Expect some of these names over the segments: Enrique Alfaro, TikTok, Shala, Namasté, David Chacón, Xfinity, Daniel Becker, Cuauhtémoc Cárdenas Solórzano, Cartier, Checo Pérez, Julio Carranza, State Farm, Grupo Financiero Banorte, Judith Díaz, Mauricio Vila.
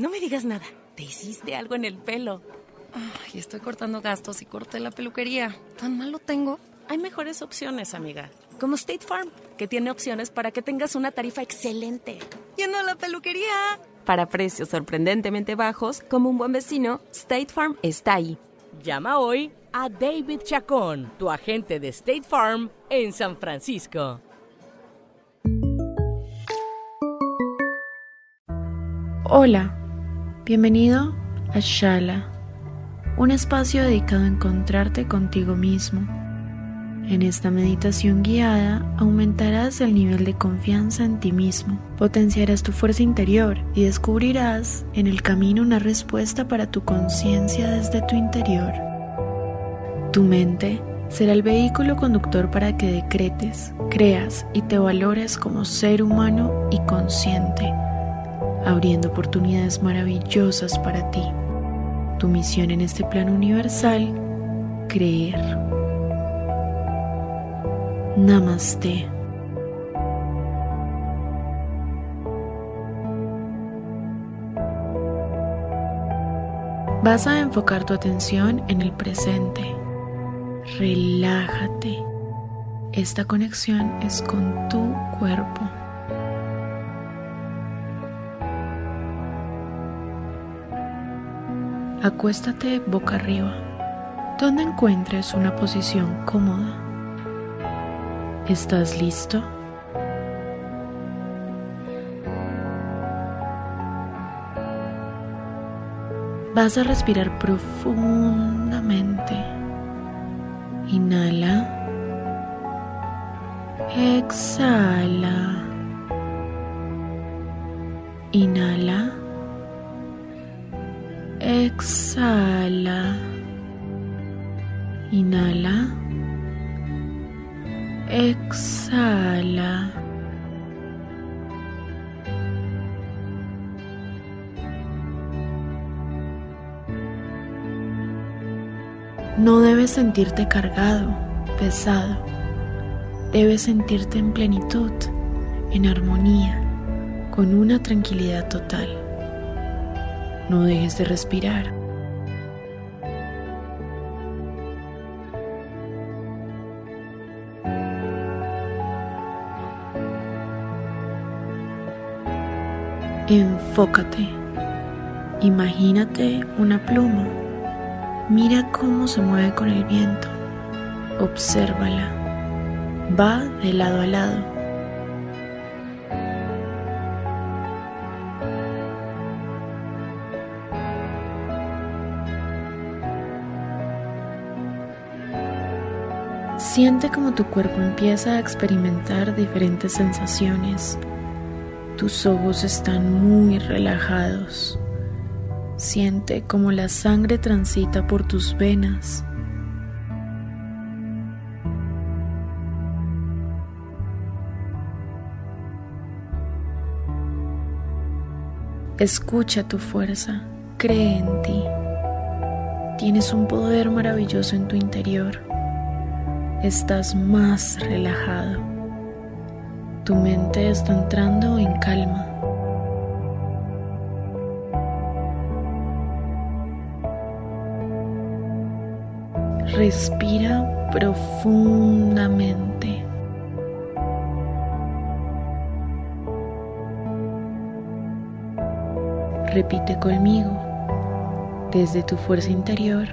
No me digas nada. Te hiciste algo en el pelo. Ay, estoy cortando gastos y corté la peluquería. ¿Tan mal lo tengo? Hay mejores opciones, amiga. Como State Farm, que tiene opciones para que tengas una tarifa excelente. ¡Lleno la peluquería! Para precios sorprendentemente bajos, como un buen vecino, State Farm está ahí. Llama hoy a David Chacón, tu agente de State Farm en San Francisco. Hola, bienvenido a Shala, un espacio dedicado a encontrarte contigo mismo. En esta meditación guiada aumentarás el nivel de confianza en ti mismo, potenciarás tu fuerza interior y descubrirás en el camino una respuesta para tu conciencia desde tu interior. Tu mente será el vehículo conductor para que decretes, creas y te valores como ser humano y consciente, abriendo oportunidades maravillosas para ti. Tu misión en este plano universal, creer. Namasté. Vas a enfocar tu atención en el presente. Relájate. Esta conexión es con tu cuerpo. Acuéstate boca arriba, donde encuentres una posición cómoda. ¿Estás listo? Vas a respirar profundamente. Inhala. Exhala. Inhala. Exhala. Inhala. Exhala. No debes sentirte cargado, pesado. Debes sentirte en plenitud, en armonía, con una tranquilidad total. No dejes de respirar. Enfócate. Imagínate una pluma. Mira cómo se mueve con el viento. Obsérvala. Va de lado a lado. Siente como tu cuerpo empieza a experimentar diferentes sensaciones. Tus ojos están muy relajados. Siente como la sangre transita por tus venas. Escucha tu fuerza, cree en ti. Tienes un poder maravilloso en tu interior. Estás más relajado. Tu mente está entrando en calma. Respira profundamente. Repite conmigo. Desde tu fuerza interior,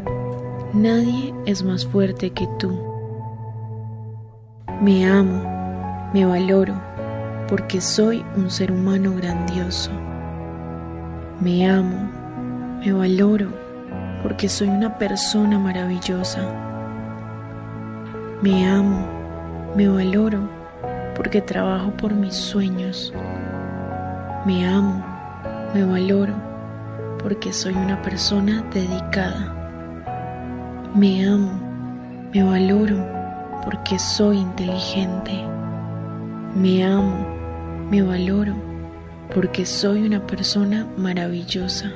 nadie es más fuerte que tú. Me amo. Me valoro porque soy un ser humano grandioso. Me amo, me valoro porque soy una persona maravillosa. Me amo, me valoro porque trabajo por mis sueños. Me amo, me valoro porque soy una persona dedicada. Me amo, me valoro porque soy inteligente. Me amo, me valoro, porque soy una persona maravillosa.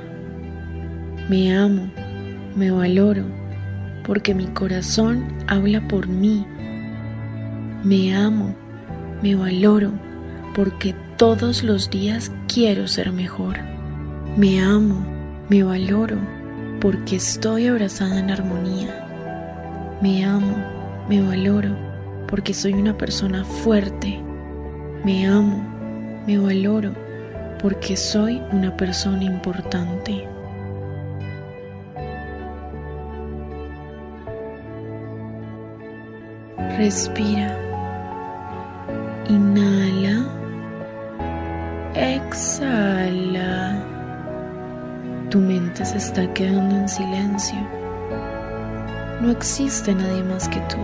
Me amo, me valoro, porque mi corazón habla por mí. Me amo, me valoro, porque todos los días quiero ser mejor. Me amo, me valoro, porque estoy abrazada en armonía. Me amo, me valoro, porque soy una persona fuerte. Me amo, me valoro, porque soy una persona importante. Respira. Inhala. Exhala. Tu mente se está quedando en silencio. No existe nadie más que tú.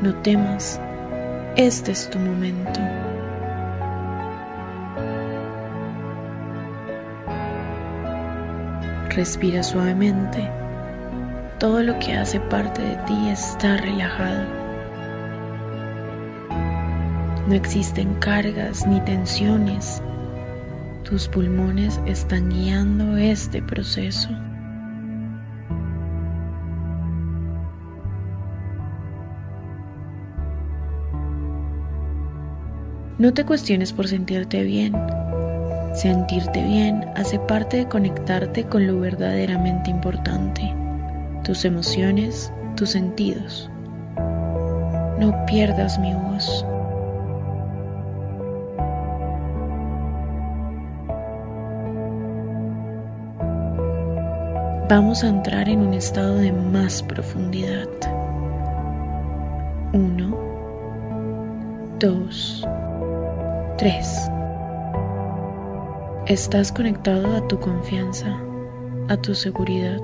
No temas, este es tu momento. Respira suavemente. Todo lo que hace parte de ti está relajado. No existen cargas ni tensiones. Tus pulmones están guiando este proceso. No te cuestiones por sentirte bien. Sentirte bien hace parte de conectarte con lo verdaderamente importante, tus emociones, tus sentidos. No pierdas mi voz. Vamos a entrar en un estado de más profundidad. 1, 2, 3. Estás conectado a tu confianza, a tu seguridad,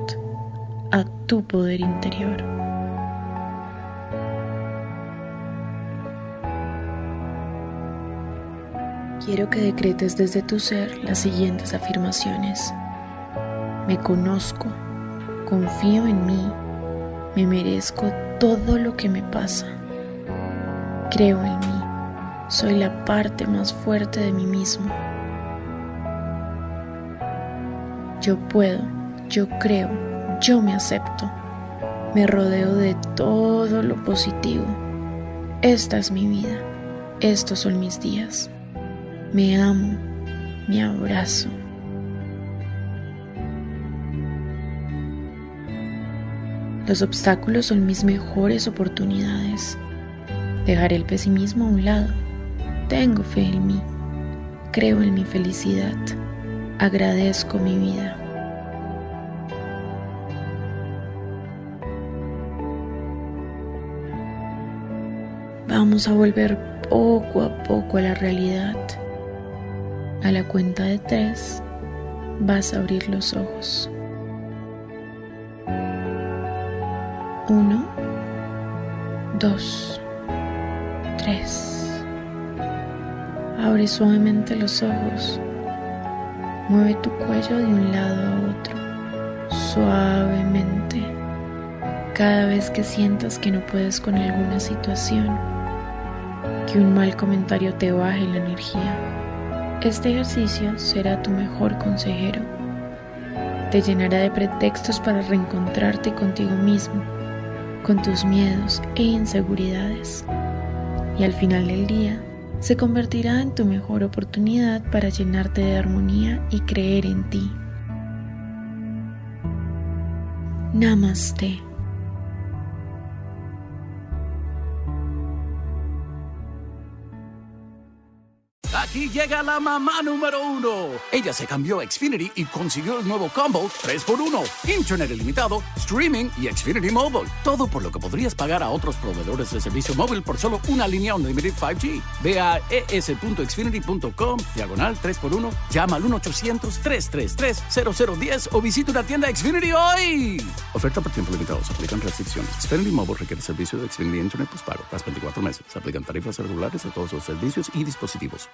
a tu poder interior. Quiero que decretes desde tu ser las siguientes afirmaciones. Me conozco, confío en mí, me merezco todo lo que me pasa. Creo en mí, soy la parte más fuerte de mí mismo. Yo puedo, yo creo, yo me acepto. Me rodeo de todo lo positivo. Esta es mi vida, estos son mis días. Me amo, me abrazo. Los obstáculos son mis mejores oportunidades. Dejaré el pesimismo a un lado. Tengo fe en mí. Creo en mi felicidad. Agradezco mi vida. Vamos a volver poco a poco a la realidad. A la cuenta de 3, vas a abrir los ojos. 1, 2, 3. Abre suavemente los ojos. Mueve tu cuello de un lado a otro, suavemente. Cada vez que sientas que no puedes con alguna situación, que un mal comentario te baje la energía, este ejercicio será tu mejor consejero. Te llenará de pretextos para reencontrarte contigo mismo, con tus miedos e inseguridades, y al final del día se convertirá en tu mejor oportunidad para llenarte de armonía y creer en ti. Namasté. Aquí llega la mamá número 1. Ella se cambió a Xfinity y consiguió el nuevo combo 3x1. Internet ilimitado, streaming y Xfinity Mobile. Todo por lo que podrías pagar a otros proveedores de servicio móvil por solo una línea Unlimited 5G. Ve a es.xfinity.com/3x1, llama al 1-800-333-0010 o visita una tienda Xfinity hoy. Oferta por tiempo limitado. Se aplican restricciones. Xfinity Mobile requiere servicio de Xfinity Internet postpago. Tras 24 meses. Se aplican tarifas regulares a todos los servicios y dispositivos.